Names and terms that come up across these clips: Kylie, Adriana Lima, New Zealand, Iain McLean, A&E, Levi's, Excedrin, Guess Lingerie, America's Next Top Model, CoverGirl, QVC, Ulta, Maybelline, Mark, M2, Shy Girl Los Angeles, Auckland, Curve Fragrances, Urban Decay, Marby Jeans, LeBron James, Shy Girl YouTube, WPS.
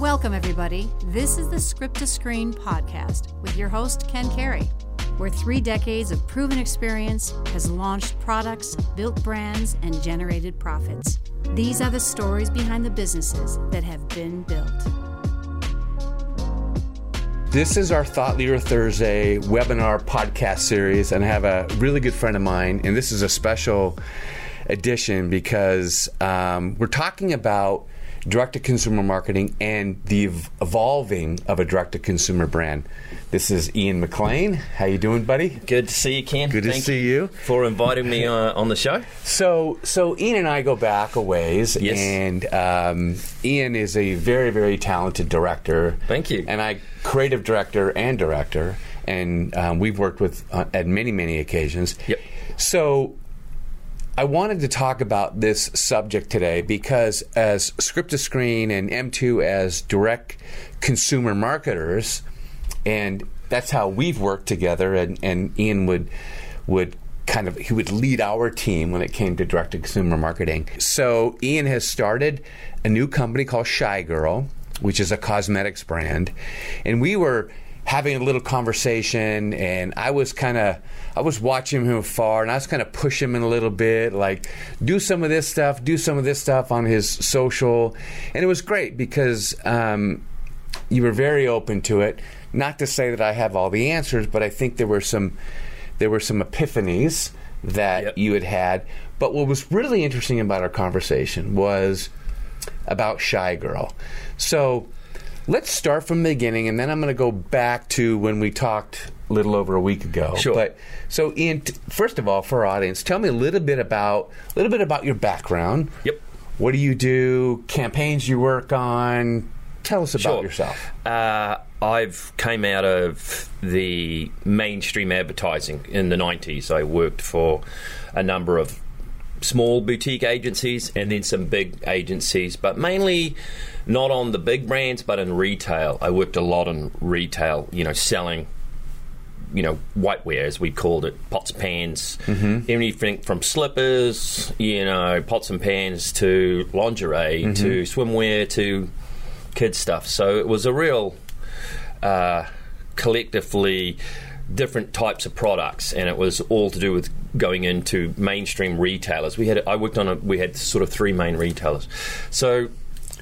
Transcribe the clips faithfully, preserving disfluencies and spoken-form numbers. Welcome, everybody. This is the Script to Screen podcast with your host, Ken Carey, where three decades of proven experience has launched products, built brands, and generated profits. These are the stories behind the businesses that have been built. This is our Thought Leader Thursday webinar podcast series, and I have a really good friend of mine, and this is a special edition because um, we're talking about direct-to-consumer marketing and the evolving of a direct-to-consumer brand. This is Iain McLean. How you doing, buddy? Good to see you, Ken. Good to Thank see you. For inviting me uh, on the show. So, so Iain and I go back a ways. Yes. And um, Iain is a very, very talented director. Thank you. And I, creative director and director, and um, we've worked with uh, at many, many occasions. Yep. So I wanted to talk about this subject today because as Script to Screen and M two as direct consumer marketers, and that's how we've worked together, and, and Iain would would kind of, he would lead our team when it came to direct to consumer marketing. So Iain has started a new company called Shy Girl, which is a cosmetics brand, and we were having a little conversation, and I was kind of, I was watching him afar, and I was kind of pushing him in a little bit, like, do some of this stuff, do some of this stuff on his social. And it was great because um, you were very open to it. Not to say that I have all the answers, but I think there were some, there were some epiphanies that yep. you had had. But what was really interesting about our conversation was about Shy Girl. So let's start from the beginning, and then I'm going to go back to when we talked a little over a week ago. Sure. But, so, Iain, t- first of all, for our audience, tell me a little bit about a little bit about your background. Yep. What do you do? Campaigns you work on? Tell us about sure. yourself. Uh, I've came out of the mainstream advertising in the nineties. I worked for a number of small boutique agencies and then some big agencies, but mainly not on the big brands, but in retail. I worked a lot in retail, you know, selling, you know, whiteware, as we called it, pots and pans, mm-hmm. anything from slippers, you know, pots and pans to lingerie, mm-hmm. to swimwear, to kids stuff. So it was a real uh, collectively different types of products, and it was all to do with going into mainstream retailers. We had, I worked on a, we had sort of three main retailers. So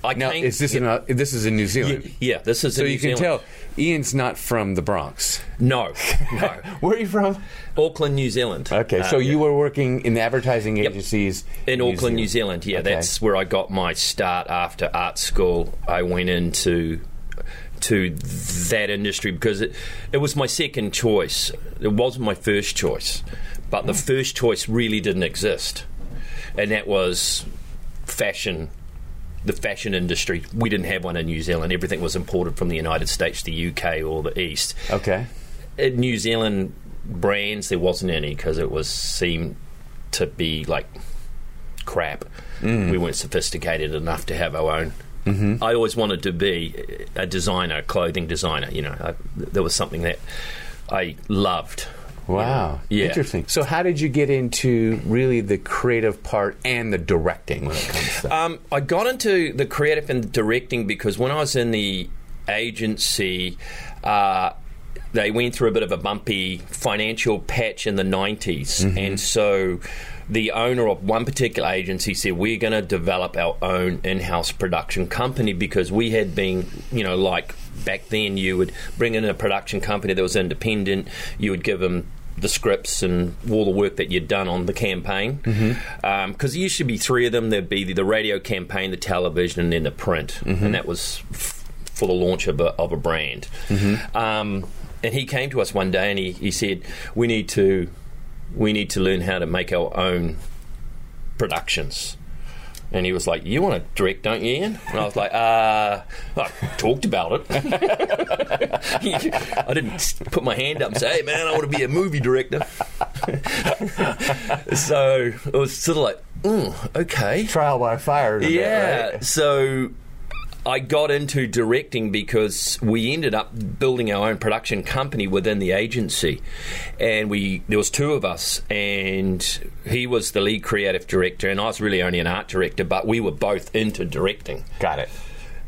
I now, came, is this yeah, in, this is in New Zealand? Yeah, yeah this is so in New Zealand. So you can tell Iain's not from the Bronx. No, no. Where are you from? Auckland, New Zealand. Okay, so uh, you yeah. were working in the advertising agencies yep. in, in Auckland, New Zealand. New Zealand. Yeah, okay. That's where I got my start after art school. I went into to that industry because it, it was my second choice. It wasn't my first choice, but the first choice really didn't exist, and that was fashion. The fashion industry, we didn't have one in New Zealand. Everything was imported from the United States, the U K, or the East. Okay. In New Zealand brands, there wasn't any because it was seemed to be like crap. Mm. We weren't sophisticated enough to have our own. Mm-hmm. I always wanted to be a designer, a clothing designer. You know, I, there was something that I loved. Wow. Yeah. Interesting. So how did you get into really the creative part and the directing when it comes to that? Um, I got into the creative and the directing because when I was in the agency, uh, they went through a bit of a bumpy financial patch in the nineties. Mm-hmm. And so the owner of one particular agency said, we're going to develop our own in-house production company because we had been, you know, like back then you would bring in a production company that was independent. You would give them the scripts and all the work that you'd done on the campaign, because mm-hmm. um, there used to be three of them. There'd be the, the radio campaign, the television, and then the print, mm-hmm. and that was f- for the launch of a, of a brand. Mm-hmm. Um, and he came to us one day and he, he said, "We need to, we need to learn how to make our own productions." And he was like, "You want to direct, don't you, Iain?" And I was like, uh, I talked about it. I didn't put my hand up and say, "Hey, man, I want to be a movie director." So it was sort of like, mm, okay. Trial by fire. Yeah. Bit, right? So I got into directing because we ended up building our own production company within the agency. And we there was two of us, and he was the lead creative director, and I was really only an art director, but we were both into directing. Got it.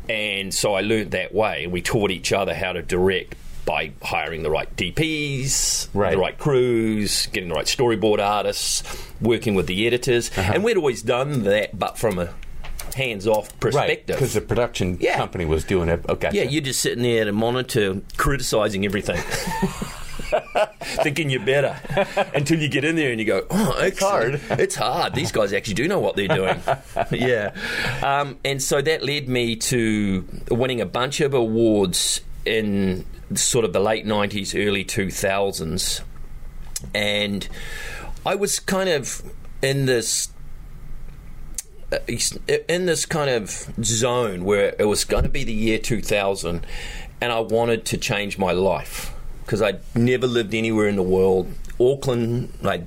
And so I learned that way. We taught each other how to direct by hiring the right D Ps, right. the right crews, getting the right storyboard artists, working with the editors. Uh-huh. And we'd always done that, but from a hands-off perspective. Because right, the production yeah. company was doing it. Oh, gotcha. Yeah, you're just sitting there at a monitor criticising everything. Thinking you're better until you get in there and you go, oh, it's hard. It's hard. These guys actually do know what they're doing. yeah. Um, and so that led me to winning a bunch of awards in sort of the late nineties, early two thousands. And I was kind of in this... in this kind of zone where it was going to be the year two thousand and I wanted to change my life because I'd never lived anywhere in the world. Auckland, I,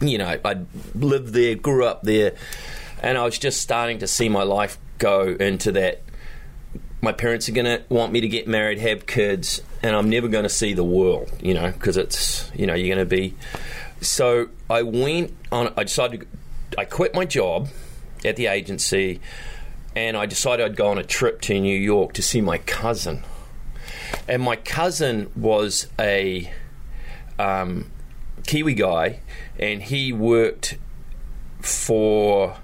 you know, I lived there, grew up there, and I was just starting to see my life go into that. My parents are going to want me to get married, have kids, and I'm never going to see the world, you know, because it's, you know, you're going to be... So I went on, I decided, to, I quit my job at the agency, and I decided I'd go on a trip to New York to see my cousin. And my cousin was a um, Kiwi guy, and he worked for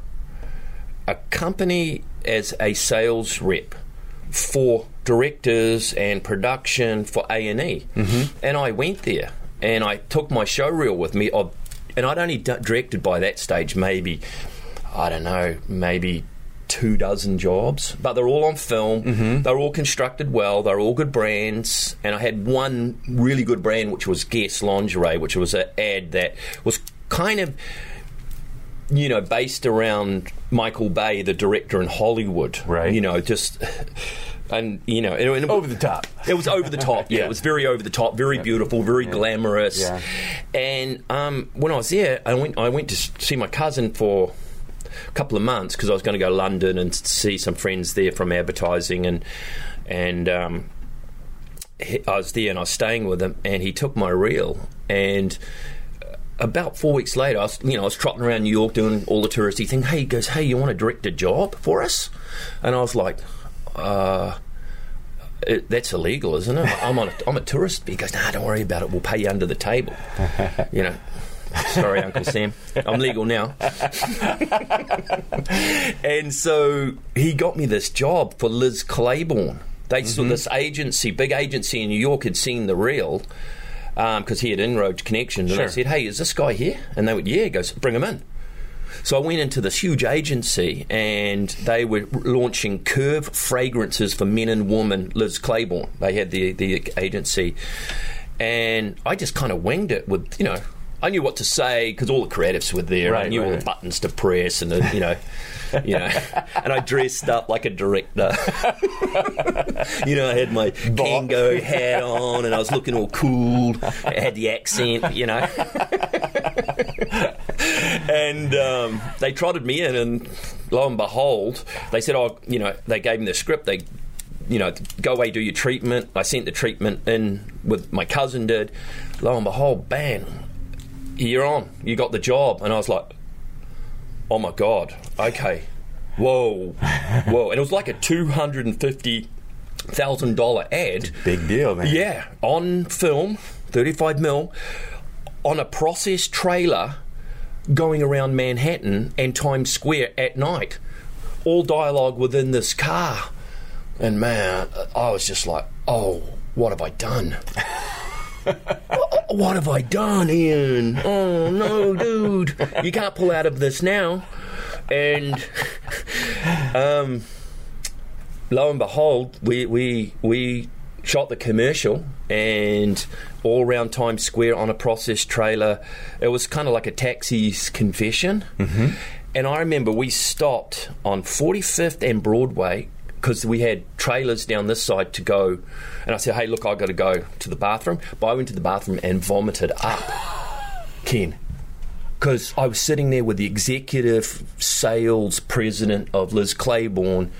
a company as a sales rep for directors and production for A and E. Mm-hmm. And I went there, and I took my showreel with me, of, and I'd only d- directed by that stage maybe... I don't know, maybe two dozen jobs, but they're all on film. Mm-hmm. They're all constructed well. They're all good brands, and I had one really good brand, which was Guess Lingerie, which was an ad that was kind of, you know, based around Michael Bay, the director in Hollywood. Right. You know, just and you know, and, and over the top. It was over the top. yeah. yeah, it was very over the top, very beautiful, very yeah. glamorous. Yeah. And um, when I was there, I went. I went to see my cousin for a couple of months because I was going to go to London and see some friends there from advertising, and and um, he, I was there and I was staying with him, and he took my reel, and about four weeks later, I was, you know, I was trotting around New York doing all the touristy thing. Hey, he goes, hey, you want to direct a job for us? And I was like, uh, it, that's illegal, isn't it? I'm on, a, I'm a tourist. He goes, nah, don't worry about it. We'll pay you under the table, you know. Sorry, Uncle Sam. I'm legal now. And so he got me this job for Liz Claiborne. They mm-hmm. saw this agency, big agency in New York, had seen the reel because um, he had inroad connections. Sure. And I said, hey, is this guy here? And they went, yeah. He goes, bring him in. So I went into this huge agency, and they were launching Curve Fragrances for men and women, Liz Claiborne. They had the, the agency. And I just kind of winged it with, you know, I knew what to say because all the creatives were there. Right, I knew right, all the right. buttons to press, and the, you know, you know, and I dressed up like a director. You know, I had my Kango hat on, and I was looking all cool. I had the accent, you know. And um, they trotted me in, and lo and behold, they said, "Oh, you know," they gave me the script. They, you know, go away, do your treatment. I sent the treatment in with my cousin did. Lo and behold, bang. You're on. You got the job. And I was like, oh, my God. Okay. Whoa. Whoa. And it was like a two hundred fifty thousand dollars ad. Big deal, man. Yeah. On film, thirty-five mil, on a process trailer going around Manhattan and Times Square at night. All dialogue within this car. And, man, I was just like, oh, what have I done? What have I done, Ian? Oh, no, dude. You can't pull out of this now. And um, lo and behold, we, we, we shot the commercial, and all around Times Square on a process trailer. It was kind of like a taxi's confession. Mm-hmm. And I remember we stopped on forty-fifth and Broadway, because we had trailers down this side to go, and I said, hey, look, I've got to go to the bathroom. But I went to the bathroom and vomited up, Ken, because I was sitting there with the executive sales president of Liz Claiborne,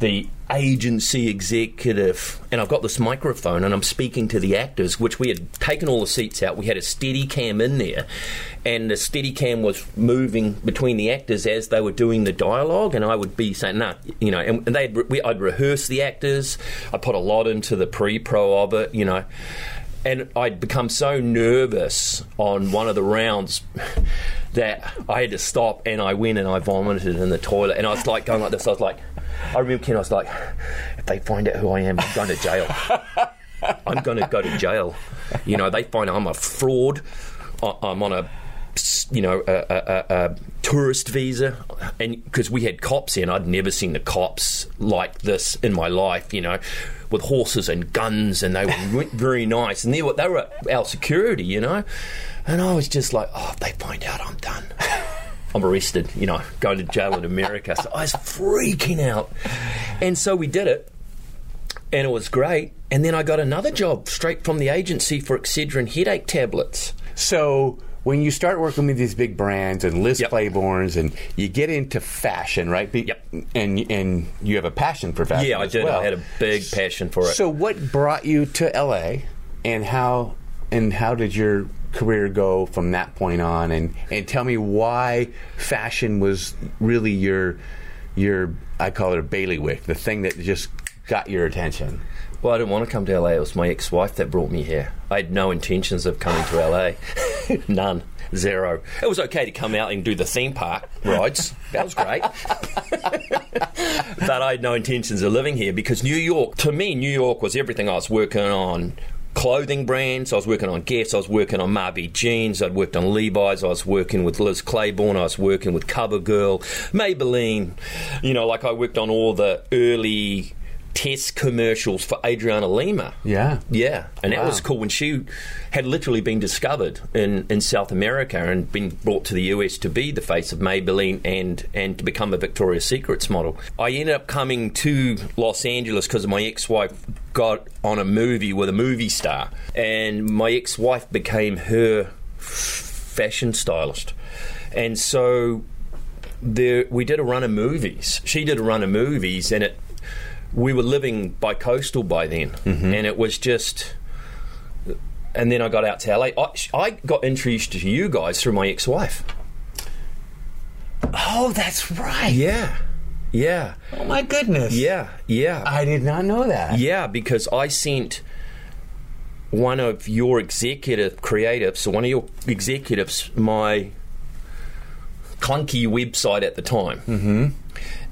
the agency executive, and I've got this microphone and I'm speaking to the actors, which we had taken all the seats out. We had a steady cam in there, and the steady cam was moving between the actors as they were doing the dialogue, and I would be saying, nah, you know, and, and they'd, we, I'd rehearse the actors. I put a lot into the pre-pro of it, you know, and I'd become so nervous on one of the rounds that I had to stop, and I went and I vomited in the toilet, and I was like going like this. I was like, I remember Ken, I was like, if they find out who I am, I'm going to jail. I'm going to go to jail. You know, they find I'm a fraud. I'm on a, you know, a, a, a tourist visa. And because we had cops in, I'd never seen the cops like this in my life, you know, with horses and guns, and they were very nice. And they were, they were our security, you know. And I was just like, oh, if they find out, I'm done. I'm arrested, you know, going to jail in America. So I was freaking out. And so we did it, and it was great. And then I got another job straight from the agency for Excedrin headache tablets. So when you start working with these big brands and Liz yep. Claiborne's, and you get into fashion, right? Be- yep. And and you have a passion for fashion. Yeah, I did. Well. I had a big passion for it. So what brought you to L A, and how and how did your career go from that point on, and, and tell me why fashion was really your your I call it a bailiwick, the thing that just got your attention. Well, I didn't want to come to L A. It was my ex-wife that brought me here. I had no intentions of coming to L A. None. Zero. It was okay to come out and do the theme park rides. That was great. But I had no intentions of living here, because New York, to me, New York was everything. I was working on clothing brands. I was working on Guess. I was working on Marby Jeans. I'd worked on Levi's. I was working with Liz Claiborne. I was working with CoverGirl, Maybelline. You know, like I worked on all the early test commercials for Adriana Lima. Yeah. Yeah. And wow. That was cool when she had literally been discovered in, in South America and been brought to the U S to be the face of Maybelline and, and to become a Victoria's Secret model. I ended up coming to Los Angeles because my ex-wife got on a movie with a movie star, and my ex-wife became her fashion stylist. And so there, we did a run of movies. She did a run of movies, and it we were living bi-coastal by then, mm-hmm. and it was just. And then I got out to L A. I, I got introduced to you guys through my ex-wife. Oh, that's right. Yeah, yeah. Oh my goodness. Yeah, yeah. I did not know that. Yeah, because I sent one of your executive creatives, one of your executives, my clunky website at the time. Mm-hmm.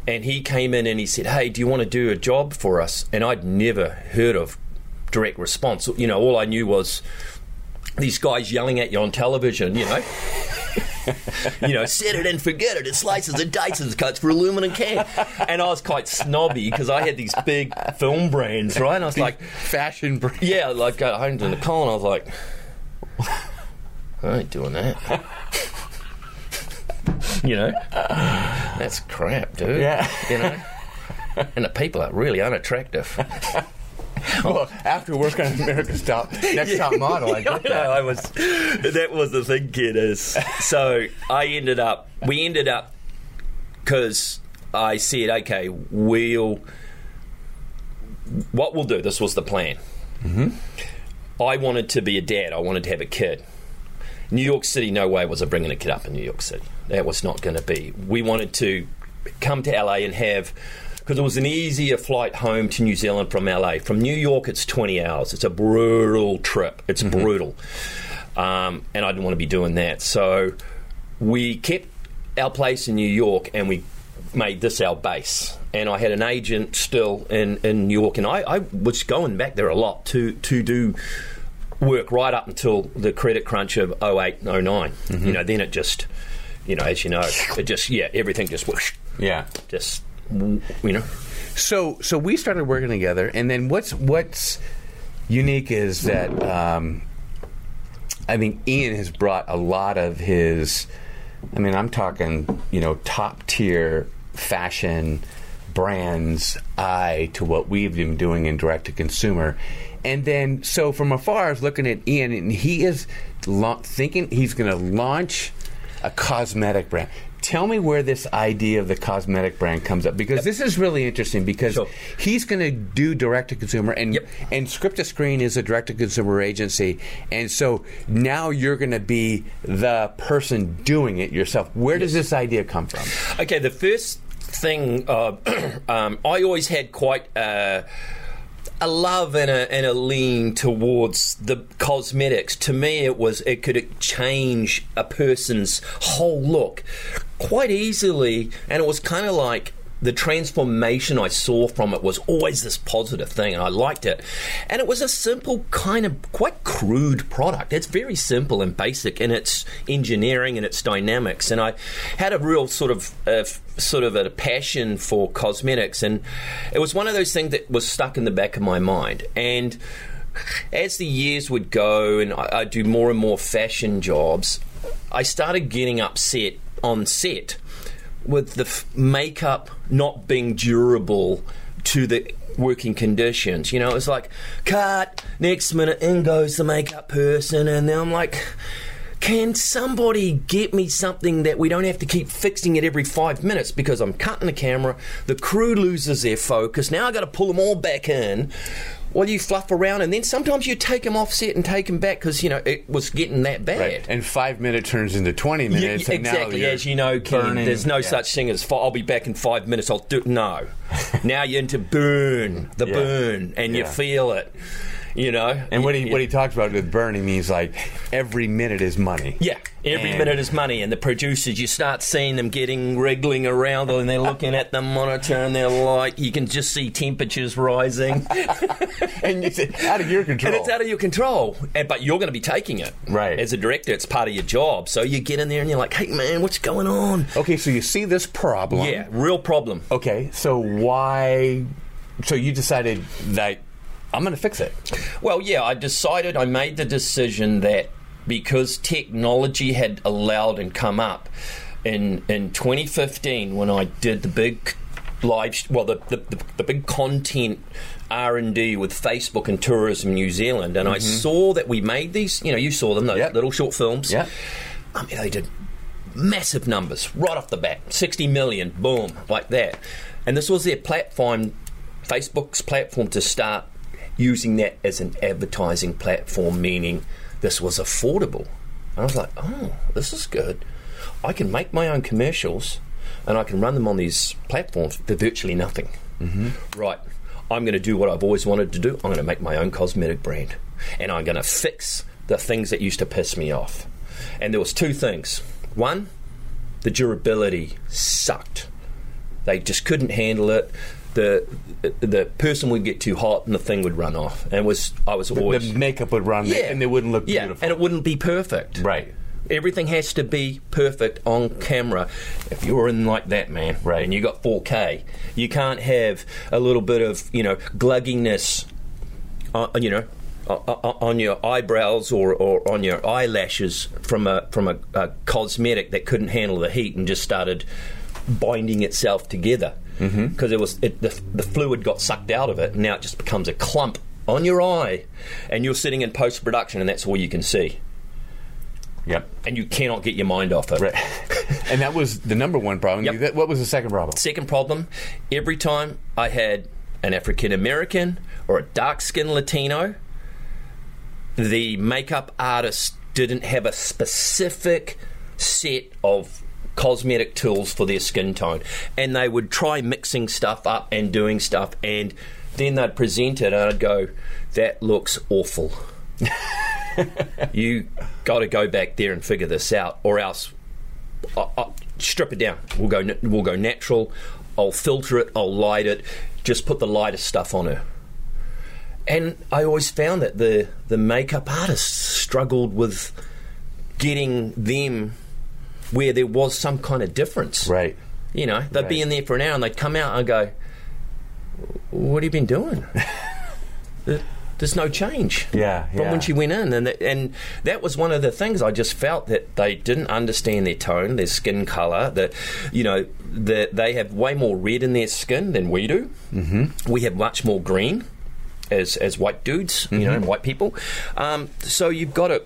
And he came in and he said, hey, do you want to do a job for us? And I'd never heard of direct response. You know, all I knew was these guys yelling at you on television, you know. You know, set it and forget it. It slices and dices, cuts for aluminum can. And I was quite snobby because I had these big film brands, right? And I was these like... fashion brands. Yeah, like I got home to Nicole and I was like, I ain't doing that. You know, that's crap, dude. Yeah. You know, and the people are really unattractive. Well, after working on America's Top Next yeah. Top Model, I got that. I was, that was the thing, kid. So I ended up, we ended up, because I said, okay, we'll, what we'll do, this was the plan. Mm-hmm. I wanted to be a dad. I wanted to have a kid. New York City, no way was I bringing a kid up in New York City. That was not going to be. We wanted to come to L A and have, because it was an easier flight home to New Zealand from L A. From New York, it's twenty hours. It's a brutal trip. It's mm-hmm. brutal. Um, and I didn't want to be doing that. So we kept our place in New York and we made this our base. And I had an agent still in, in New York. And I, I was going back there a lot to, to do work right up until the credit crunch of oh eight and oh nine. Mm-hmm. You know, then it just, you know, as you know, it just, yeah, everything just whoosh. Yeah. Just, you know. So so we started working together, and then what's what's unique is that um, I think Iain has brought a lot of his, I mean, I'm talking, you know, top-tier fashion brands eye to what we've been doing in direct-to-consumer. And then, so from afar, I was looking at Iain, and he is la- thinking he's going to launch a cosmetic brand. Tell me where this idea of the cosmetic brand comes up, because this is really interesting, because sure. he's going to do direct-to-consumer, and yep. and Script to Screen is a direct-to-consumer agency, and so now you're going to be the person doing it yourself. Where yes. does this idea come from? Okay, the first thing, uh, um, I always had quite... Uh, a love and a, and a lean towards the cosmetics. To me, it was it could change a person's whole look quite easily, and it was kind of like the transformation I saw from it was always this positive thing, and I liked it. And it was a simple, kind of quite crude product. It's very simple and basic in its engineering and its dynamics. And I had a real sort of uh, sort of a passion for cosmetics, and it was one of those things that was stuck in the back of my mind. And as the years would go, and I, I do more and more fashion jobs, I started getting upset on set with the f- makeup not being durable to the working conditions. You know, it's like, cut, next minute in goes the makeup person, and then I'm like, can somebody get me something that we don't have to keep fixing it every five minutes because I'm cutting the camera, the crew loses their focus, now I've got to pull them all back in while you fluff around, and then sometimes you take them off set and take them back because, you know, it was getting that bad. Right. And five minutes turns into twenty minutes. Yeah, exactly. And now as you know, Ken, there's no yeah. such thing as, I'll be back in five minutes, I'll do it. No. Now you're into burn, the yeah. burn, and yeah. you feel it. You know, and what he what he talks about with Bernie means like every minute is money. Yeah, every and minute is money, and the producers, you start seeing them getting wriggling around, and they're looking at the monitor, and they're like, you can just see temperatures rising, and it's out of your control. And it's out of your control, and, but you're going to be taking it, right? As a director, it's part of your job. So you get in there, and you're like, hey man, what's going on? Okay, so you see this problem. Yeah, real problem. Okay, so why? So you decided that. I'm going to fix it. Well, yeah, I decided, I made the decision that because technology had allowed and come up in in twenty fifteen when I did the big live, well, the the, the, the big content R and D with Facebook and Tourism New Zealand, and mm-hmm. I saw that we made these, you know, you saw them, those yep. little short films. Yep. I mean, they did massive numbers right off the bat, sixty million, boom, like that. And this was their platform, Facebook's platform to start using that as an advertising platform, meaning this was affordable. And I was like, oh, this is good. I can make my own commercials, and I can run them on these platforms for virtually nothing. Mm-hmm. Right, I'm going to do what I've always wanted to do. I'm going to make my own cosmetic brand, and I'm going to fix the things that used to piss me off. And there was two things. One, the durability sucked. They just couldn't handle it. The the person would get too hot and the thing would run off, and it was I was always the makeup would run yeah. and they wouldn't look yeah. beautiful, and it wouldn't be perfect. Right, everything has to be perfect on camera. If you're in like that, man, right, and you got four K, you can't have a little bit of you know glugginess, uh, you know, uh, uh, on your eyebrows or, or on your eyelashes from a from a, a cosmetic that couldn't handle the heat and just started binding itself together. Because mm-hmm. it was it, the, the fluid got sucked out of it, and now it just becomes a clump on your eye, and you're sitting in post production, and that's all you can see. Yep, and you cannot get your mind off it. Right. And that was the number one problem. Yep. You, what was the second problem? Second problem: every time I had an African American or a dark-skinned Latino, the makeup artist didn't have a specific set of cosmetic tools for their skin tone, and they would try mixing stuff up and doing stuff, and then they'd present it, and I'd go, that looks awful. You gotta go back there and figure this out, or else I'll, I'll strip it down, we'll go we'll go natural, I'll filter it, I'll light it, just put the lightest stuff on her. And I always found that the the makeup artists struggled with getting them where there was some kind of difference. Right. You know, they'd right. be in there for an hour, and they'd come out and I'd go, what have you been doing? There's no change. Yeah, yeah. From when she went in. And, the, and that was one of the things I just felt that they didn't understand their tone, their skin colour, that, you know, that they have way more red in their skin than we do. Mm-hmm. We have much more green as, as white dudes, mm-hmm. you know, and white people. Um, so you've got to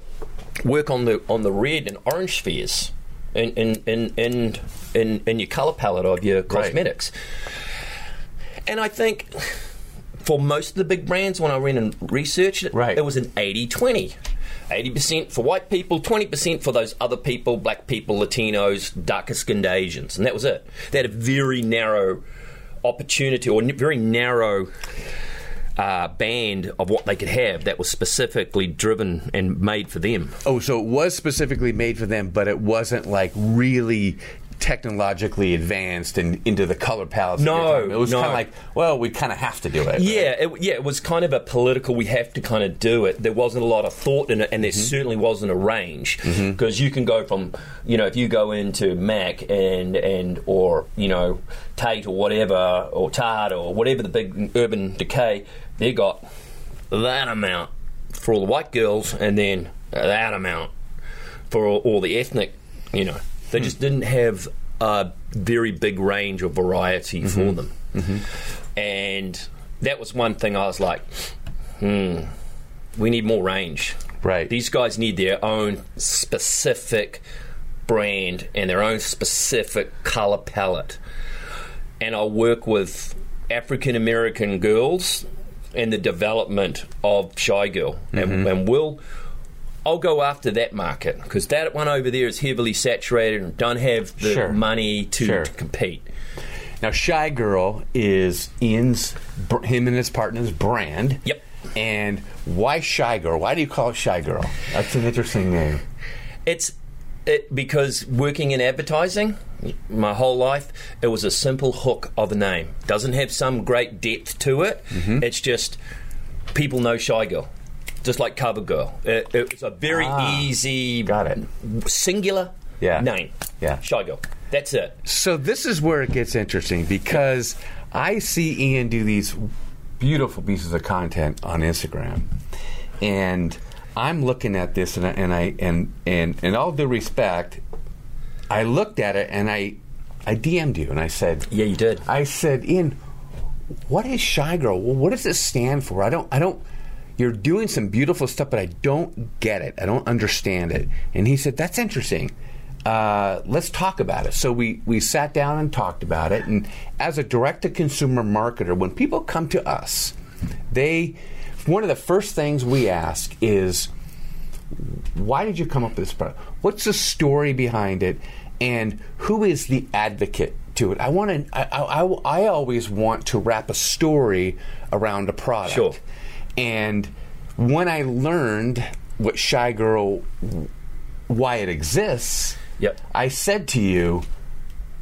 work on the on the red and orange spheres. in in in in, in, in your color palette of your cosmetics. Right. And I think for most of the big brands, when I went and researched it, right. it was an eighty twenty. eighty percent for white people, twenty percent for those other people, black people, Latinos, darker-skinned Asians, and that was it. They had a very narrow opportunity or very narrow uh, band of what they could have that was specifically driven and made for them. Oh, so it was specifically made for them, but it wasn't like really technologically advanced and into the color palettes. No, it was no. kind of like, well, we kind of have to do it. Yeah, right? it, yeah, it was kind of a political, we have to kind of do it. There wasn't a lot of thought in it, and there mm-hmm. certainly wasn't a range, because mm-hmm. you can go from, you know, if you go into MAC and, and or, you know, Tate or whatever, or Tarte or whatever the big Urban Decay, they got that amount for all the white girls and then that amount for all, all the ethnic, you know. They just didn't have a very big range of variety mm-hmm. for them. Mm-hmm. And that was one thing I was like, hmm, we need more range. Right. These guys need their own specific brand and their own specific color palette. And I work with African-American girls in the development of Shy Girl. Mm-hmm. And, and we'll... I'll go after that market, because that one over there is heavily saturated and don't have the sure. money to, sure. to compete. Now, Shy Girl is Ian's, him and his partner's brand. Yep. And why Shy Girl? Why do you call it Shy Girl? That's an interesting name. It's it, because working in advertising my whole life, it was a simple hook of a name. Doesn't have some great depth to it. Mm-hmm. It's just people know Shy Girl. Just like CoverGirl. It, it was a very ah, easy, got it. singular yeah. name. Yeah. Shy Girl. That's it. So this is where it gets interesting, because I see Ian do these beautiful pieces of content on Instagram, and I'm looking at this, and I, and I and and in all due respect, I looked at it and I I D M'd you and I said, yeah, you did. I said, Ian, what is Shy Girl? Well, what does this stand for? I don't. I don't. You're doing some beautiful stuff, but I don't get it. I don't understand it. And he said, that's interesting. Uh, let's talk about it. So we, we sat down and talked about it. And as a direct-to-consumer marketer, when people come to us, they one of the first things we ask is, why did you come up with this product? What's the story behind it? And who is the advocate to it? I want to. I, I, I always want to wrap a story around a product. Sure. And when I learned what Shy Girl, why it exists, yep. I said to you,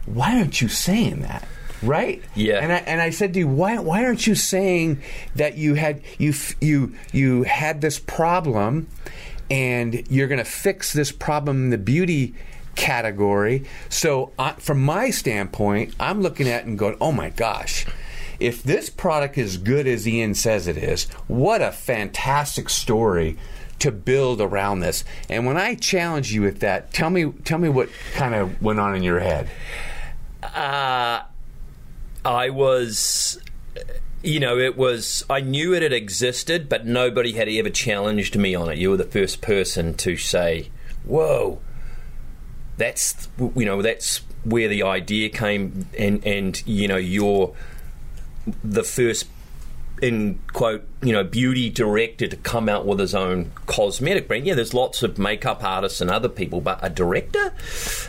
why aren't you saying that, right? Yeah. And I and I said to you, why why aren't you saying that you had you you you had this problem, and you're going to fix this problem in the beauty category? So I, from my standpoint, I'm looking at it and going, oh my gosh. If this product is good as Ian says it is, what a fantastic story to build around this. And when I challenge you with that, tell me tell me what kind of went on in your head. Uh, I was, you know, it was, I knew it had existed, but nobody had ever challenged me on it. You were the first person to say, whoa, that's, you know, that's where the idea came, and, and you know, your... the first, in quote, you know, beauty director to come out with his own cosmetic brand. Yeah, there's lots of makeup artists and other people, but a director?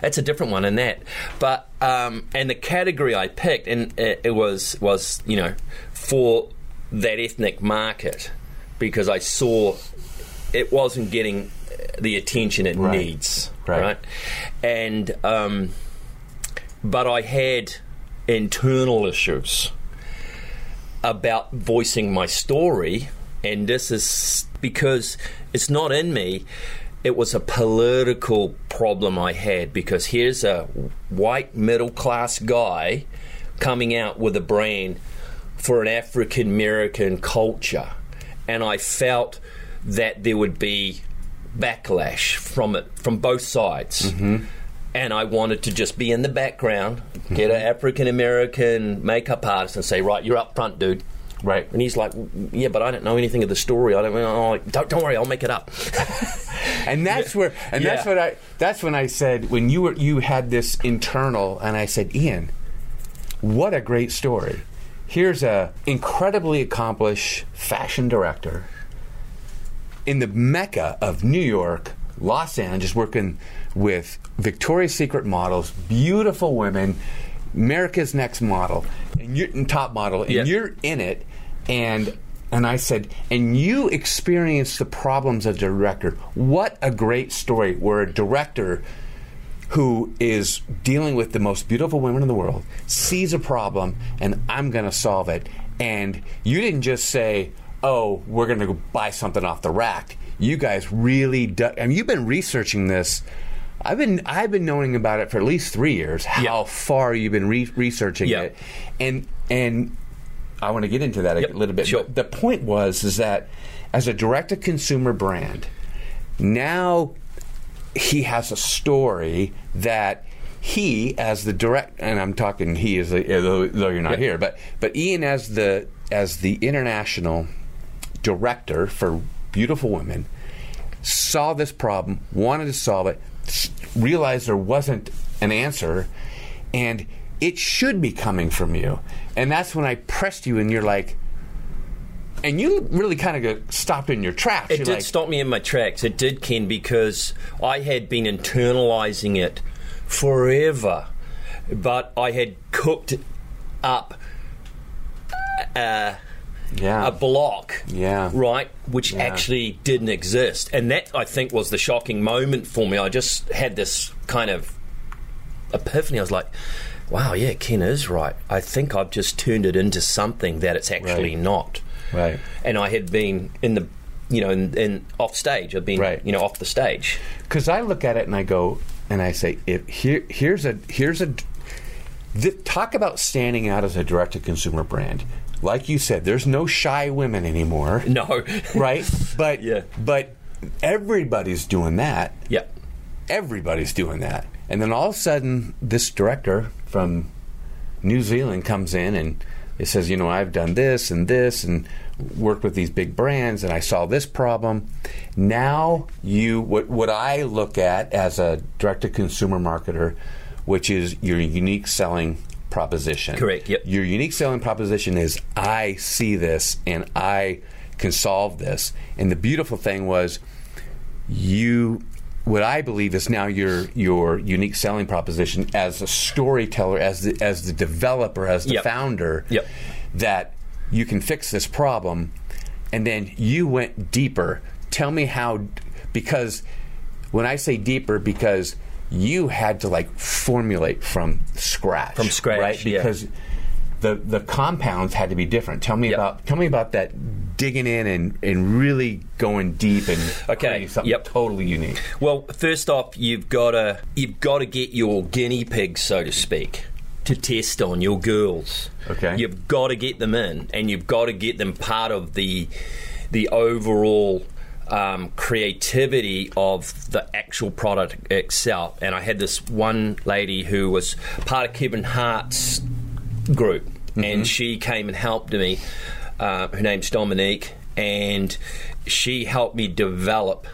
That's a different one in that. But um, and the category I picked, and it was was you know for that ethnic market, because I saw it wasn't getting the attention it right. needs, right? right? And um, but I had internal issues about voicing my story, and this is because it's not in me. It was a political problem I had, because here's a white middle-class guy coming out with a brand for an African-American culture, and I felt that there would be backlash from it, from both sides. Mm-hmm. And I wanted to just be in the background, get an African-American makeup artist and say, right, you're up front, dude. Right. And he's like, yeah, but I don't know anything of the story. I don't know. Like, don't, don't worry, I'll make it up. And that's yeah. where, and yeah. that's what I, that's when I said, when you were, you had this internal, and I said, Iain, what a great story. Here's a incredibly accomplished fashion director in the mecca of New York, Los Angeles, working with Victoria's Secret models, beautiful women, America's Next Model, and you're and top model, and yep. you're in it, and and I said, and you experience the problems of the director. What a great story, where a director who is dealing with the most beautiful women in the world sees a problem, and I'm going to solve it. And you didn't just say, oh, we're going to buy something off the rack. You guys really, do- I mean, you've been researching this. I've been I've been knowing about it for at least three years. How yep. far you've been re- researching yep. it, and and I want to get into that a yep. little bit. Sure. The point was is that as a direct-to-consumer brand, now he has a story that he, as the direct, and I'm talking he as though, though you're not yep. here, but but Iain as the as the international director for beautiful women saw this problem, wanted to solve it. Realized there wasn't an answer, and it should be coming from you. And that's when I pressed you, and you're like, and you really kind of stopped in your tracks. It you're did like, stop me in my tracks. It did, Ken, because I had been internalizing it forever, but I had cooked up a, yeah. a block, yeah. right? Which yeah. actually didn't exist. And that, I think, was the shocking moment for me. I just had this kind of epiphany. I was like, wow, yeah, Ken is right. I think I've just turned it into something that it's actually right. not. Right. And I had been in the, you know, in, in off stage. I've been, right. you know, off the stage. Because I look at it and I go, and I say, if here, here's a, here's a, th- talk about standing out as a direct-to-consumer brand. Like you said, there's no shy women anymore. No. Right? But yeah. but everybody's doing that. Yep. Everybody's doing that. And then all of a sudden, this director from New Zealand comes in and it says, you know, I've done this and this and worked with these big brands and I saw this problem. Now you, what, what I look at as a direct-to-consumer marketer, which is your unique selling proposition. Correct, yep. Your unique selling proposition is, I see this and I can solve this. And the beautiful thing was, you, what I believe is now your your unique selling proposition as a storyteller, as the, as the developer, as the yep. founder, yep. that you can fix this problem. And then you went deeper. Tell me how, because when I say deeper, because you had to like formulate from scratch, from scratch, right? Because yeah. the the compounds had to be different. Tell me yep. about tell me about that digging in and, and really going deep and okay. creating something yep. totally unique. Well, first off, you've got to you've got to get your guinea pigs, so to speak, to test on your girls. Okay, you've got to get them in, and you've got to get them part of the the overall. Um, creativity of the actual product itself. And I had this one lady who was part of Kevin Hart's group, mm-hmm. and she came and helped me. Uh, her name's Dominique, and she helped me develop,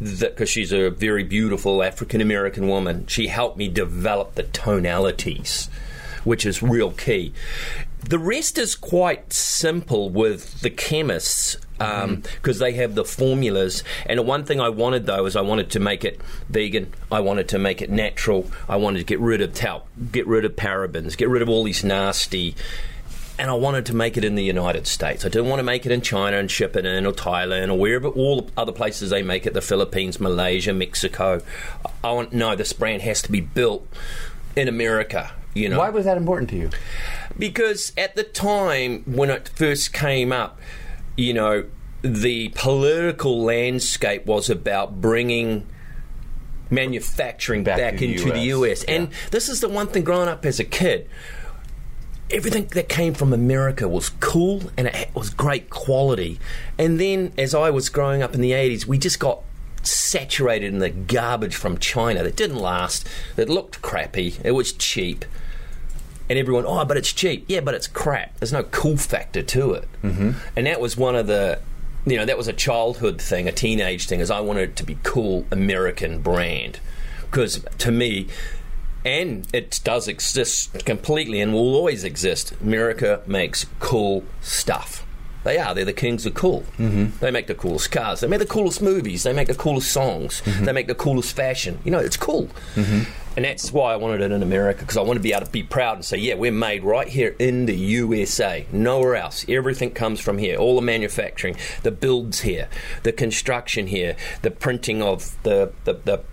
because she's a very beautiful African-American woman, she helped me develop the tonalities, which is real key. The rest is quite simple with the chemists, because um, mm-hmm. they have the formulas. And one thing I wanted, though, is I wanted to make it vegan. I wanted to make it natural. I wanted to get rid of talc, get rid of parabens, get rid of all these nasty. And I wanted to make it in the United States. I didn't want to make it in China and ship it in, or Thailand, or wherever, all the other places they make it, the Philippines, Malaysia, Mexico. I want, no, this brand has to be built in America. You know. Why was that important to you? Because at the time when it first came up, you know, the political landscape was about bringing manufacturing back, back into the U S. Yeah. And this is the one thing, growing up as a kid, everything that came from America was cool and it was great quality. And then as I was growing up in the eighties, we just got saturated in the garbage from China that didn't last, that looked crappy, it was cheap. and everyone, oh, but it's cheap. Yeah, but it's crap. There's no cool factor to it. Mm-hmm. And that was one of the, you know, that was a childhood thing, a teenage thing, is I wanted it to be cool American brand. Because to me, and it does exist completely and will always exist, America makes cool stuff. They are. They're the kings of cool. Mm-hmm. They make the coolest cars. They make the coolest movies. They make the coolest songs. Mm-hmm. They make the coolest fashion. You know, it's cool. Mm-hmm. And that's why I wanted it in America, because I want to be able to be proud and say, yeah, we're made right here in the U S A. Nowhere else. Everything comes from here. All the manufacturing, the builds here, the construction here, the printing of the the, the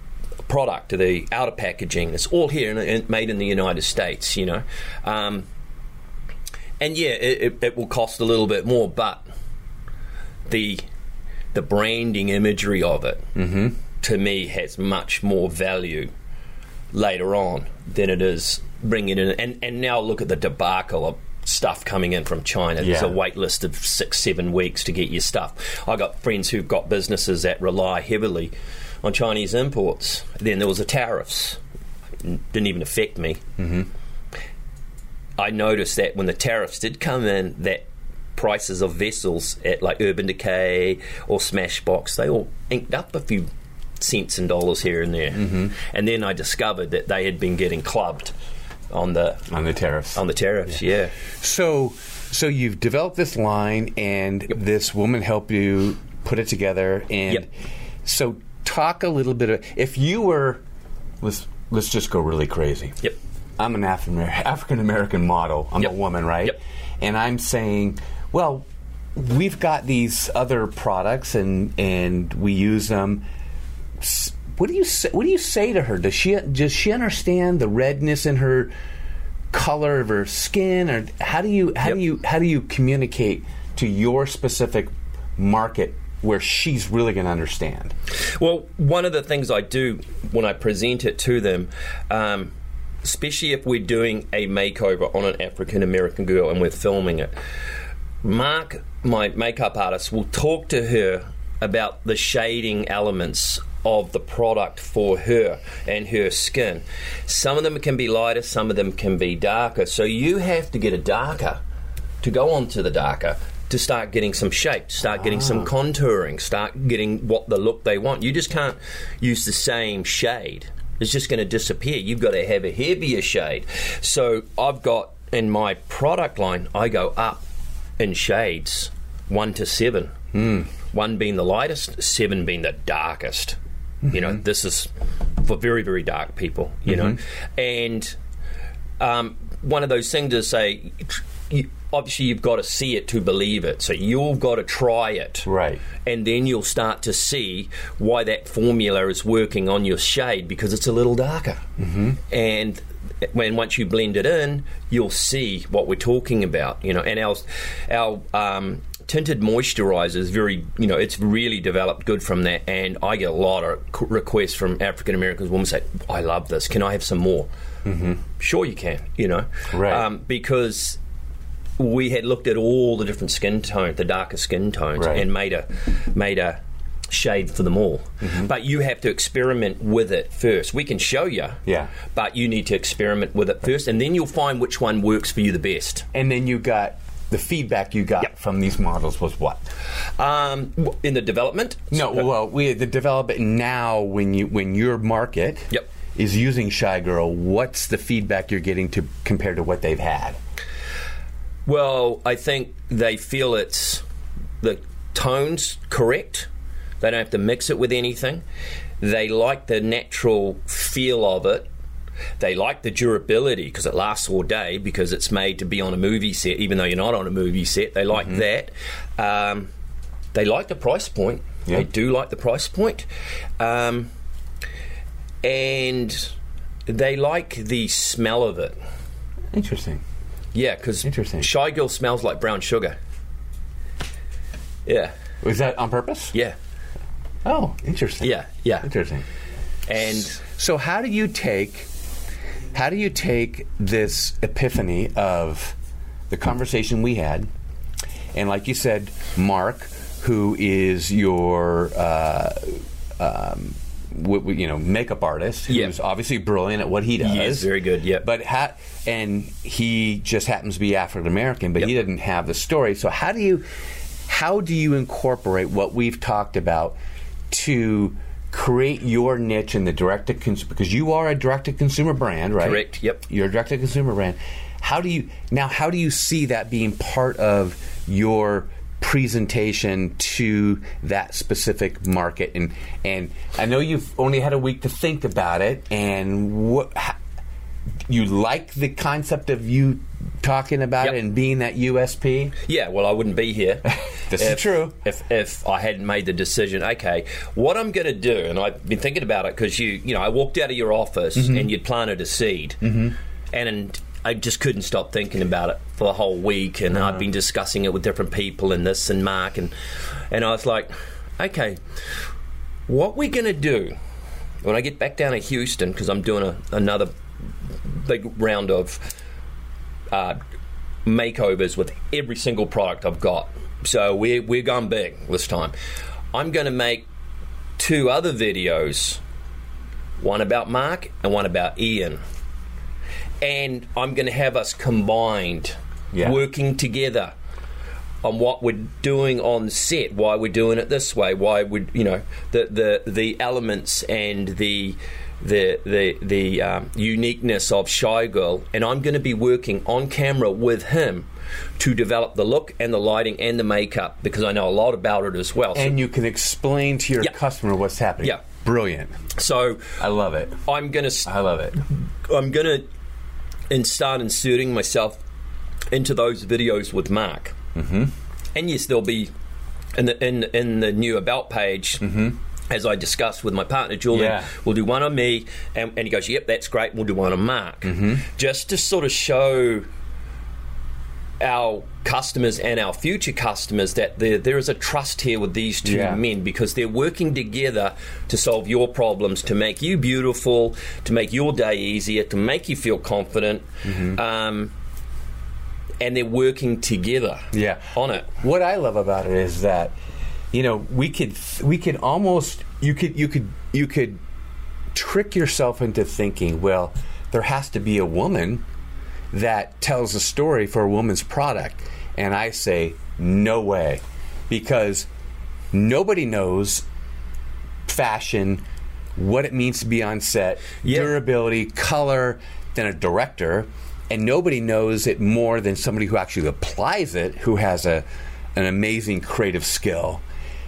product, the outer packaging. It's all here and made in the United States, you know. Um And yeah, it, it will cost a little bit more, but the the branding imagery of it, mm-hmm. to me, has much more value later on than it is bringing in. And, and now look at the debacle of stuff coming in from China. Yeah. There's a wait list of six, seven weeks to get your stuff. I got friends who've got businesses that rely heavily on Chinese imports. Then there was the tariffs. It didn't even affect me. Mm-hmm. I noticed that when the tariffs did come in, that prices of vessels at like Urban Decay or Smashbox, they all inked up a few cents and dollars here and there. Mm-hmm. And then I discovered that they had been getting clubbed on the on the tariffs. On the tariffs, yeah. yeah. So, so you've developed this line, and yep. this woman helped you put it together. And yep. so, talk a little bit of if you were. Let's let's just go really crazy. Yep. I'm an Af- African-American model. I'm yep. a woman, right? Yep. And I'm saying, well, we've got these other products, and and we use them. What do you say, what do you say to her? Does she does she understand the redness in her color of her skin, or how do you how yep. do you how do you communicate to your specific market where she's really going to understand? Well, one of the things I do when I present it to them. Um, Especially if we're doing a makeover on an African-American girl and we're filming it. Mark, my makeup artist, will talk to her about the shading elements of the product for her and her skin. Some of them can be lighter, some of them can be darker. So you have to get a darker to go on to the darker to start getting some shape, start ah. getting some contouring, start getting what the look they want. You just can't use the same shade. It's just going to disappear. You've got to have a heavier shade. So I've got, in my product line, I go up in shades, one to seven. Mm. One being the lightest, seven being the darkest. Mm-hmm. You know, this is for very, very dark people, you mm-hmm. know. And um, one of those things is, say, you, obviously you've got to see it to believe it. So you've got to try it. Right. And then you'll start to see why that formula is working on your shade, because it's a little darker. Mm-hmm. And when once you blend it in, you'll see what we're talking about. You know, and our our um, tinted moisturizer is very, you know, it's really developed good from that. And I get a lot of requests from African Americans. Women say, I love this. Can I have some more? Mm-hmm. Sure you can, you know. Right. Um, because we had looked at all the different skin tones, the darker skin tones, right. and made a made a shade for them all. Mm-hmm. But you have to experiment with it first. We can show you, yeah. but you need to experiment with it first, and then you'll find which one works for you the best. And then you got the feedback you got yep. from these models was what? Um, in the development? No, well, we the development now when you when your market yep. is using Shy Girl, what's the feedback you're getting to compared to what they've had? Well, I think they feel it's the tone's correct. They don't have to mix it with anything. They like the natural feel of it. They like the durability because it lasts all day because it's made to be on a movie set, even though you're not on a movie set. They like mm-hmm. that. Um, they like the price point. Yeah. They do like the price point. Um, and they like the smell of it. Interesting. Yeah, because Shy Girl smells like brown sugar. Yeah. Was that on purpose? Yeah. Oh, interesting. Yeah, yeah. Interesting. And so, how do you take, how do you take this epiphany of the conversation we had, and like you said, Mark, who is your uh, um, w- you know, makeup artist who's yep. obviously brilliant at what he does. Yes, very good. Yeah, but ha- and he just happens to be African American, but yep. he didn't have the story. So how do you how do you incorporate what we've talked about to create your niche in the direct to consumer, because you are a direct to consumer brand, right? Correct. Yep. You're a direct to consumer brand. How do you now? How do you see that being part of your presentation to that specific market? And and I know you've only had a week to think about it. And what you like the concept of you talking about yep. it and being that U S P? Yeah. Well, I wouldn't be here. This if, is true. If if I hadn't made the decision, okay, what I'm going to do, and I've been thinking about it because you you know I walked out of your office mm-hmm. and you'd planted a seed, mm-hmm. and. and I just couldn't stop thinking about it for a whole week, and uh-huh. I've been discussing it with different people and this and Mark, and and I was like, okay, what we're going to do when I get back down to Houston, because I'm doing a, another big round of uh, makeovers with every single product I've got. So we're, we're going big this time. I'm going to make two other videos, one about Mark and one about Iain. And I'm going to have us combined, yeah. working together on what we're doing on set, why we're doing it this way, why would you know the the the elements and the the the the um, uniqueness of Shy Girl, and I'm going to be working on camera with him to develop the look and the lighting and the makeup, because I know a lot about it as well. And so, you can explain to your yeah. customer what's happening. Yeah, brilliant. So I love it. I'm going to. I love it. I'm going to. And start inserting myself into those videos with Mark. Mm-hmm. And yes, there'll be in the in in the new about page, mm-hmm. as I discussed with my partner Julian. Yeah. We'll do one on me, and, and he goes, "Yep, that's great." We'll do one on Mark, mm-hmm. just to sort of show our customers and our future customers that there there is a trust here with these two yeah. men, because they're working together to solve your problems, to make you beautiful, to make your day easier, to make you feel confident, mm-hmm. um, and they're working together yeah. on it. What I love about it is that, you know, we could we could almost you could you could you could trick yourself into thinking, well, there has to be a woman that tells a story for a woman's product, and I say no way, because nobody knows fashion, what it means to be on set, yeah. durability, color, than a director, and nobody knows it more than somebody who actually applies it, who has a an amazing creative skill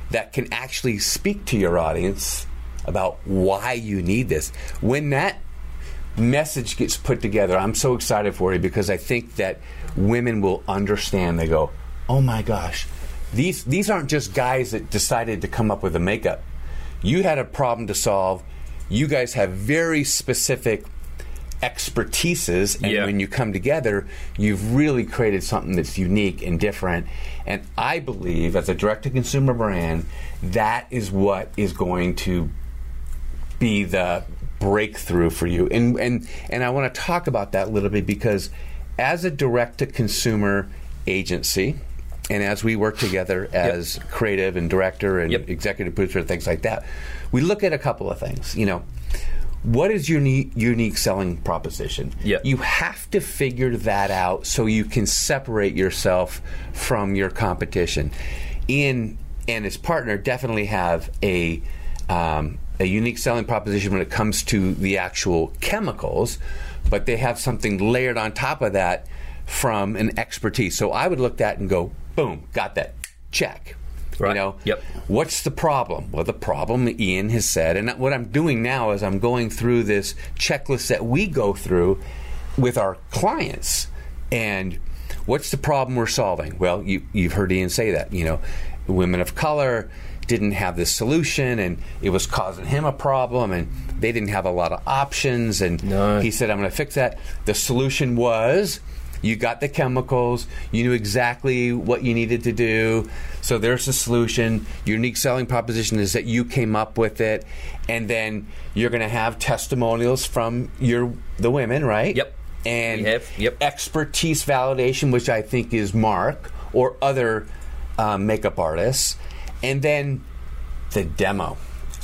that can actually speak to your audience about why you need this. When that message gets put together, I'm so excited for you, because I think that women will understand. They go, oh my gosh, these these aren't just guys that decided to come up with the makeup. You had a problem to solve. You guys have very specific expertises, and yeah. when you come together, you've really created something that's unique and different. And I believe, as a direct-to-consumer brand, that is what is going to be the breakthrough for you, and and and I want to talk about that a little bit, because as a direct-to-consumer agency, and as we work together as yep. creative and director and yep. executive producer, things like that, we look at a couple of things. You know, what is your unique, unique selling proposition? Yep. You have to figure that out so you can separate yourself from your competition. Ian and his partner definitely have a. Um, a unique selling proposition when it comes to the actual chemicals, but they have something layered on top of that from an expertise. So I would look at that and go, boom, got that, check. Right. You know, yep. What's the problem? Well, the problem Ian has said, and what I'm doing now is I'm going through this checklist that we go through with our clients. And what's the problem we're solving? Well, you, you've heard Ian say that, you know, women of color didn't have this solution, and it was causing him a problem, and they didn't have a lot of options, and no. he said, I'm going to fix that. The solution was, you got the chemicals, you knew exactly what you needed to do, so there's the solution. Your unique selling proposition is that you came up with it, and then you're going to have testimonials from your the women, right? Yep. And we have, yep. expertise validation, which I think is Mark or other um, makeup artists. And then the demo.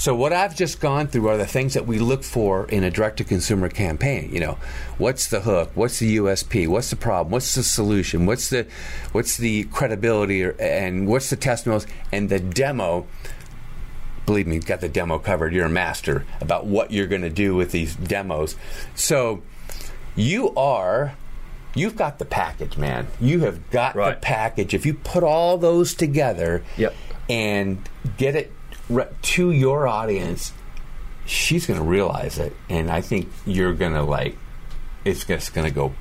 So what I've just gone through are the things that we look for in a direct-to-consumer campaign. You know, what's the hook? What's the U S P? What's the problem? What's the solution? What's the what's the credibility? Or, and what's the testimonials and the demo? Believe me, you've got the demo covered. You're a master about what you're going to do with these demos. So you are, you've got the package, man. You have got right. the package. If you put all those together yep. and get it to your audience, she's going to realize it, and I think you're going to like. It's just going to go,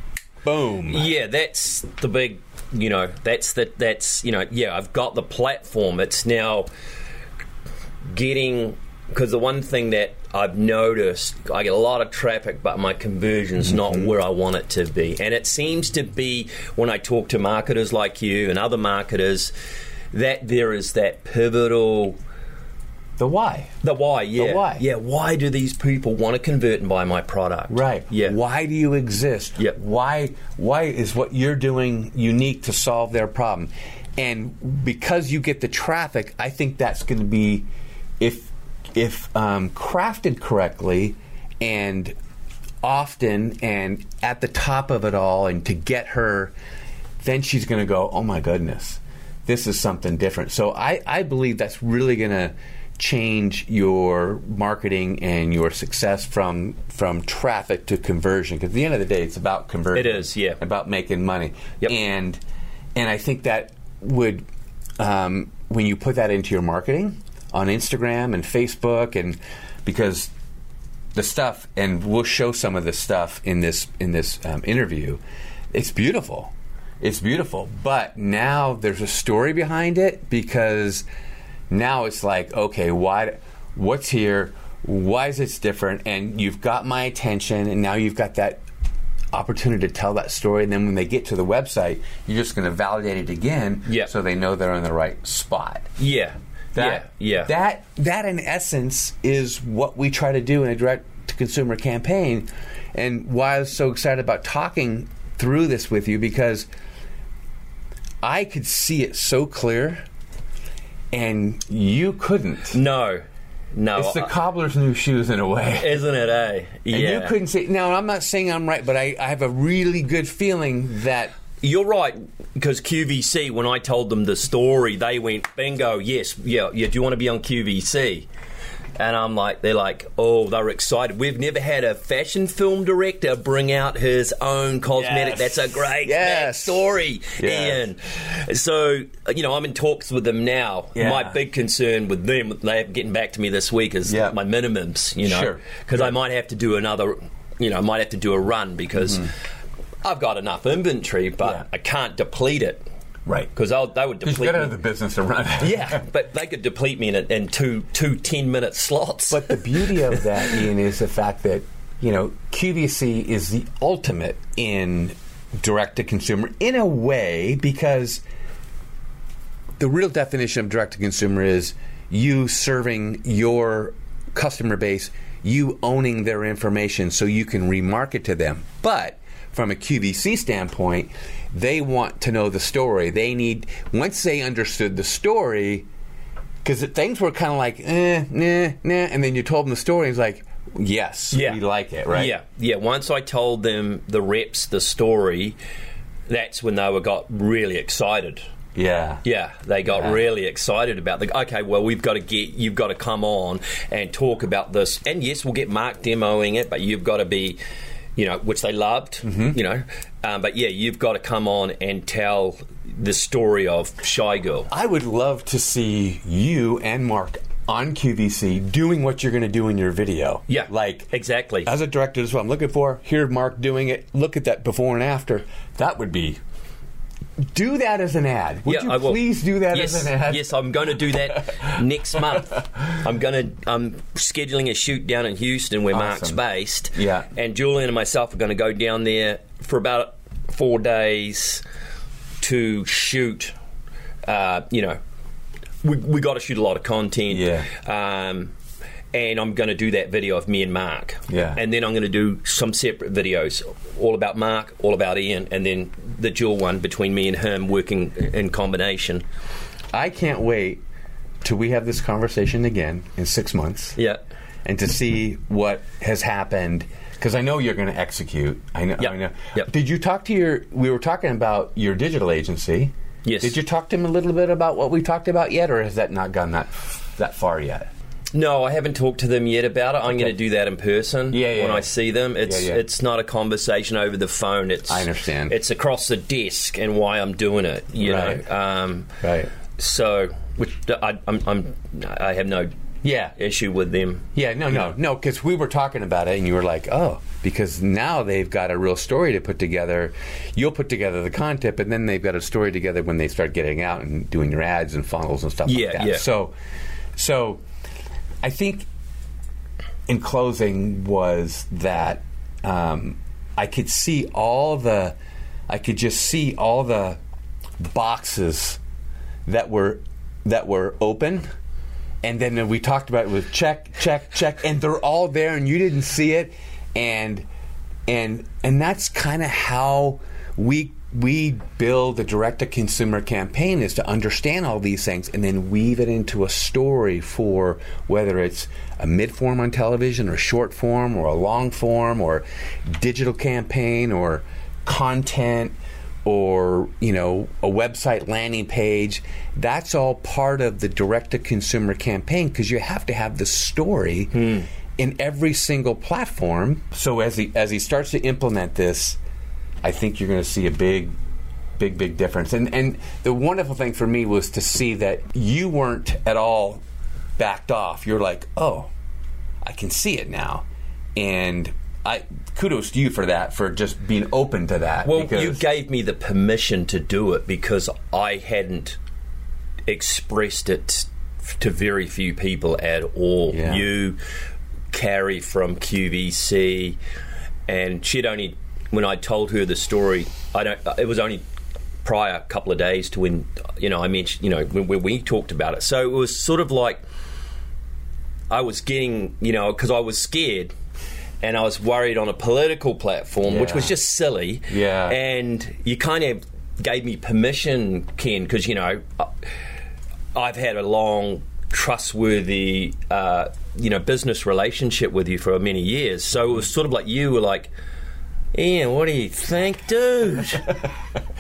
boom. Yeah, that's the big. You know, that's the that's you know, yeah. I've got the platform. It's now getting, because the one thing that I've noticed, I get a lot of traffic, but my conversion's mm-hmm. not where I want it to be, and it seems to be when I talk to marketers like you and other marketers that there is that pivotal. The why. The why, yeah. The why. Yeah, why do these people want to convert and buy my product? Right. Yeah. Why do you exist? Yep. Why why is what you're doing unique to solve their problem? And because you get the traffic, I think that's going to be, if, if um, crafted correctly and often and at the top of it all, and to get her, then she's going to go, oh my goodness, this is something different. So I, I believe that's really going to change your marketing and your success from from traffic to conversion, because at the end of the day it's about conversion. It is, yeah, about making money. Yep. and and I think that would um, when you put that into your marketing on Instagram and Facebook, and because the stuff, and we'll show some of the stuff in this in this um, interview, it's beautiful it's beautiful but now there's a story behind it, because now it's like, okay, why? What's here? Why is it different? And you've got my attention, and now you've got that opportunity to tell that story. And then when they get to the website, you're just going to validate it again, yeah. so they know they're in the right spot. Yeah, that, yeah, yeah. That that in essence is what we try to do in a direct-to-consumer campaign, and why I was so excited about talking through this with you, because I could see it so clear. And you couldn't. No, no. It's the cobbler's new shoes in a way. Isn't it, eh? Yeah. And you couldn't see. Now, I'm not saying I'm right, but I, I have a really good feeling that... You're right, because Q V C, when I told them the story, they went, bingo, yes, yeah, yeah, do you want to be on Q V C? And I'm like, they're like, oh, they're excited. We've never had a fashion film director bring out his own cosmetic. Yes. That's a great yes. story, yes. Ian. So, you know, I'm in talks with them now. Yeah. My big concern with them, they're getting back to me this week, is yep. my minimums, you know. Because sure. sure. I might have to do another, you know, I might have to do a run, because mm-hmm. I've got enough inventory, but yeah. I can't deplete it. Right, because they would deplete me. You've got out of the business to run. Yeah, but they could deplete me in, a, in two, two ten-minute slots. But the beauty of that, Ian, is the fact that, you know, Q V C is the ultimate in direct-to-consumer, in a way, because the real definition of direct-to-consumer is you serving your customer base, you owning their information so you can remarket to them. But from a Q V C standpoint, they want to know the story. They need, once they understood the story, because things were kind of like, eh, nah, nah, and then you told them the story, it's like, yes, yeah. we like it, right? Yeah, yeah. Once I told them the reps the story, that's when they were got really excited. Yeah, yeah, they got yeah. really excited about the. Okay, well, we've got to get you've got to come on and talk about this, and yes, we'll get Mark demoing it, but you've got to be. You know, which they loved, mm-hmm. you know. Um, but, yeah, you've got to come on and tell the story of Shy Girl. I would love to see you and Mark on Q V C doing what you're going to do in your video. Yeah, like exactly. As a director, that's what I'm looking for. Hear Mark doing it. Look at that before and after. That would be... Do that as an ad. Would yeah, you I please will. do that yes, as an ad? Yes, I'm going to do that next month. I'm going to. I'm scheduling a shoot down in Houston where awesome. Mark's based. Yeah. And Julian and myself are going to go down there for about four days to shoot. Uh, you know, we we got to shoot a lot of content. Yeah. Um, and I'm going to do that video of me and Mark. Yeah. And then I'm going to do some separate videos, all about Mark, all about Ian, and then the dual one between me and him working in combination. I can't wait till we have this conversation again in six months. Yeah. And to see what has happened, because I know you're going to execute. I know. Yep. I know. Yep. Did you talk to your? We were talking about your digital agency. Yes. Did you talk to him a little bit about what we talked about yet, or has that not gone that that far yet? No, I haven't talked to them yet about it. I'm okay. going to do that in person yeah, yeah, when yeah. I see them. It's yeah, yeah. it's not a conversation over the phone. It's I understand. It's across the desk and why I'm doing it. You right. know. Um, right. So, which I, I'm, I'm, I have no. Yeah, issue with them. Yeah, no, no, no, because we were talking about it, and you were like, oh, because now they've got a real story to put together. You'll put together the content, and then they've got a story together when they start getting out and doing your ads and funnels and stuff yeah, like that. Yeah. So, so I think in closing was that um, I could see all the, I could just see all the boxes that were that were open. And then we talked about it with check, check, check, and they're all there, and you didn't see it, and and and that's kind of how we we build a direct-to-consumer campaign, is to understand all these things and then weave it into a story for whether it's a mid-form on television or short form or a long form or digital campaign or content or, you know, a website landing page. That's all part of the direct-to-consumer campaign, because you have to have the story mm. in every single platform. So as he as he starts to implement this, I think you're going to see a big, big, big difference. And and the wonderful thing for me was to see that you weren't at all backed off. You're like, oh, I can see it now. And I kudos to you for that, for just being open to that. Well, you gave me the permission to do it, because I hadn't expressed it to very few people at all. Yeah. You, Carey from Q V C, and she'd only, when I told her the story, I don't. It was only prior a couple of days to when, you know, I mentioned, you know, when, when we talked about it. So it was sort of like I was getting, you know, because I was scared. And I was worried on a political platform, yeah. which was just silly. Yeah. And you kind of gave me permission, Ken, because, you know, I've had a long, trustworthy, uh, you know, business relationship with you for many years. So it was sort of like you were like, Ian, what do you think, dude?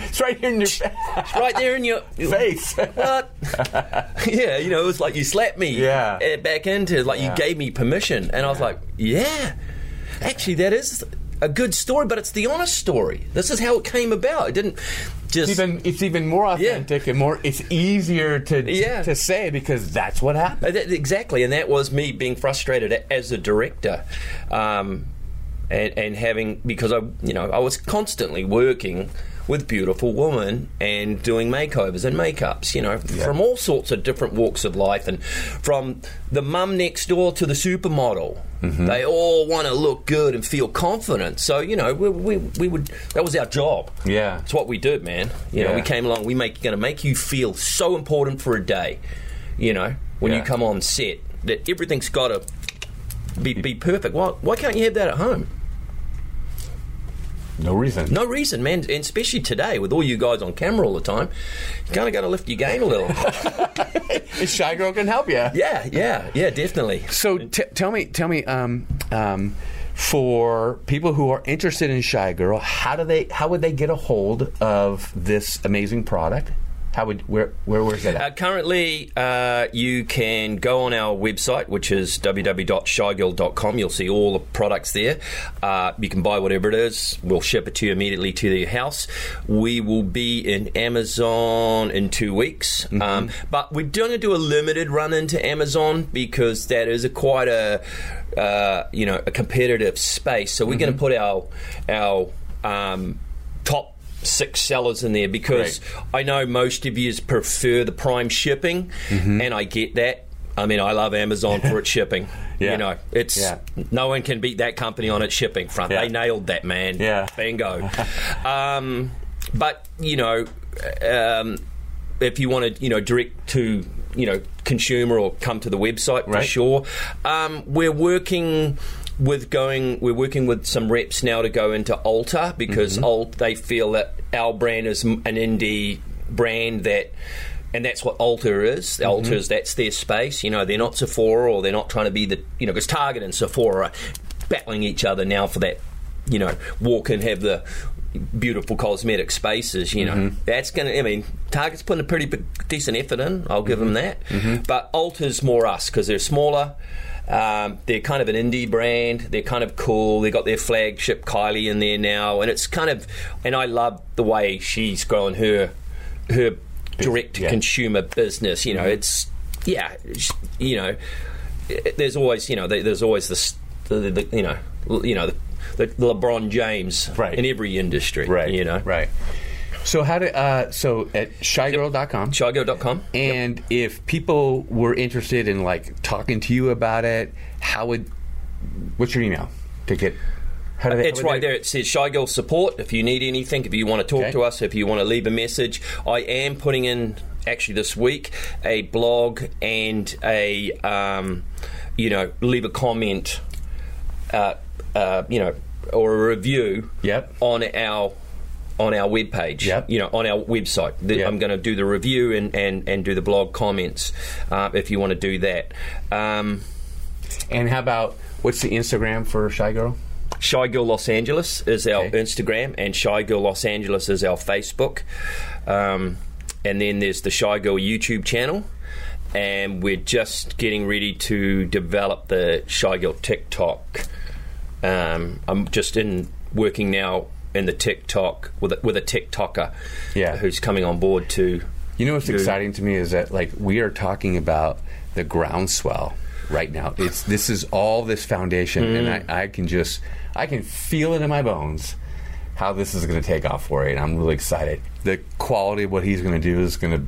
It's right here in your face. It's right there in your face. What? Yeah, you know, it was like you slapped me yeah. back into, like yeah. you gave me permission. And yeah. I was like, yeah. Actually, that is a good story, but it's the honest story. This is how it came about. It didn't just... It's even, it's even more authentic yeah. and more... It's easier to yeah. to say, because that's what happened. Exactly, and that was me being frustrated as a director um, and, and having... Because, I, you know, I was constantly working with beautiful women and doing makeovers and makeups, you know, yeah. from all sorts of different walks of life, and from the mum next door to the supermodel. Mm-hmm. They all want to look good and feel confident. So, you know, we, we we would that was our job. Yeah. It's what we do, man. You yeah. know, we came along, we make going to make you feel so important for a day, you know, when yeah. you come on set, that everything's got to be be perfect. Why, why can't you have that at home? No reason. No reason, man. And especially today, with all you guys on camera all the time, you kind of got to lift your game a little. Shy Girl can help you. Yeah, yeah, yeah, definitely. So t- tell me, tell me, um, um, for people who are interested in Shy Girl, how do they? How would they get a hold of this amazing product? How would where where where's that at? Uh, currently, uh, you can go on our website, which is w w w dot shy girl dot com. You'll see all the products there. Uh, you can buy whatever it is. We'll ship it to you immediately to your house. We will be in Amazon in two weeks. Mm-hmm. Um, but we're going to do a limited run into Amazon, because that is a quite a uh, you know a competitive space. So we're mm-hmm. going to put our our um, top six sellers in there, because right. I know most of you prefer the prime shipping, mm-hmm. and I get that. I mean, I love Amazon for its shipping. Yeah. You know, it's yeah. no one can beat that company on its shipping front. Yeah. They nailed that, man. Yeah. Bingo. um, but, you know, um, if you want to, you know, direct to, you know, consumer or come to the website, right. for sure. Um, we're working... With going, we're working with some reps now to go into Ulta, because mm-hmm. Ulta, they feel that our brand is an indie brand that And that's what Ulta is. Mm-hmm. Ulta's, that's their space. You know, they're not Sephora, or they're not trying to be the, you know, because Target and Sephora are battling each other now for that, you know, walk and have the beautiful cosmetic spaces, you know. Mm-hmm. That's going to, I mean, Target's putting a pretty decent effort in, I'll give mm-hmm. them that. Mm-hmm. But Ulta's more us, because they're smaller. Um, they're kind of an indie brand. They're kind of cool. They got their flagship Kylie in there now, and it's kind of, and I love the way she's grown her her direct yeah. consumer business. You know, it's yeah, you know, there's always you know there's always this the, the, you know you know the, the LeBron James right. in every industry. Right. You know. Right. So how do uh, so at shy girl dot com shy girl dot com and yep. if people were interested in like talking to you about it, how would what's your email to get how do they, it's how right they, there it says Shy Girl support if you need anything, if you want to talk okay. to us, if you want to leave a message. I am putting in actually this week a blog and a um, you know leave a comment uh, uh, you know or a review yep. on our on our webpage, yep. you know, on our website. The, yep. I'm going to do the review and, and, and do the blog comments uh, if you want to do that. Um, and how about, what's the Instagram for Shy Girl? Shy Girl Los Angeles is our okay. Instagram, and Shy Girl Los Angeles is our Facebook. Um, and then there's the Shy Girl YouTube channel, and we're just getting ready to develop the Shy Girl TikTok. Um, I'm just in working now in the TikTok with a, with a TikToker yeah. who's coming on board to you know what's do. Exciting to me is that like we are talking about the groundswell right now. It's this is all this foundation mm. and I, I can just I can feel it in my bones how this is going to take off for it, and I'm really excited. The quality of what he's going to do is going to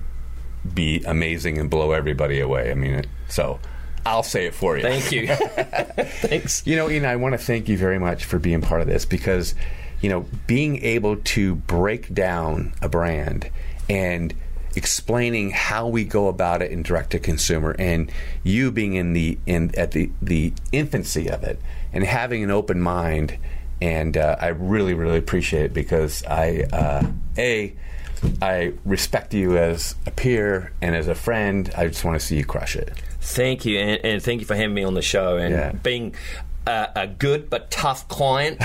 be amazing and blow everybody away. I mean it, so I'll say it for you. Thank you. Thanks. You know, Ian, I want to thank you very much for being part of this, because you know, being able to break down a brand and explaining how we go about it in direct to consumer, and you being in the in at the the infancy of it and having an open mind, and uh, I really really appreciate it, because I uh, a I respect you as a peer and as a friend. I just want to see you crush it. Thank you, and, and thank you for having me on the show and yeah. being a, a good but tough client.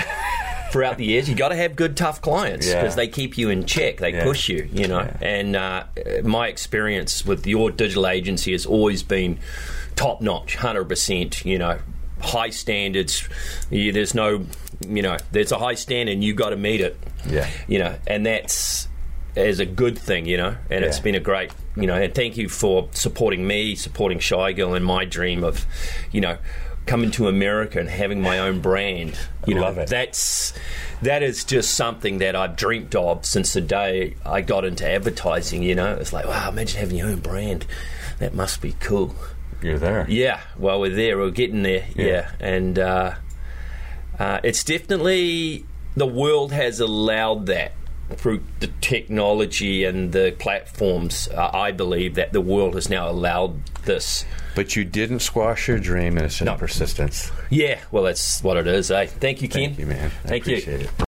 Throughout the years, you got to have good, tough clients, because yeah. they keep you in check. They yeah. push you, you know. Yeah. And uh, my experience with your digital agency has always been top-notch, one hundred percent, you know, high standards. You, there's no, you know, there's a high standard and you got to meet it. Yeah. You know, and that's is a good thing, you know, and yeah. it's been a great, you know, and thank you for supporting me, supporting Shy Girl and my dream of, you know, coming to America and having my own brand. You know, love it. That's that is just something that I've dreamt of since the day I got into advertising. You know, it's like, wow, imagine having your own brand. That must be cool. You're there. Yeah. Well, we're there. We're getting there. Yeah. yeah. And uh, uh, it's definitely the world has allowed that through the technology and the platforms. Uh, I believe that the world has now allowed this. But you didn't squash your dream, and it's just no. persistence. Yeah, well, that's what it is, eh? Thank you, Ken. Thank you, man. I Thank appreciate you. It.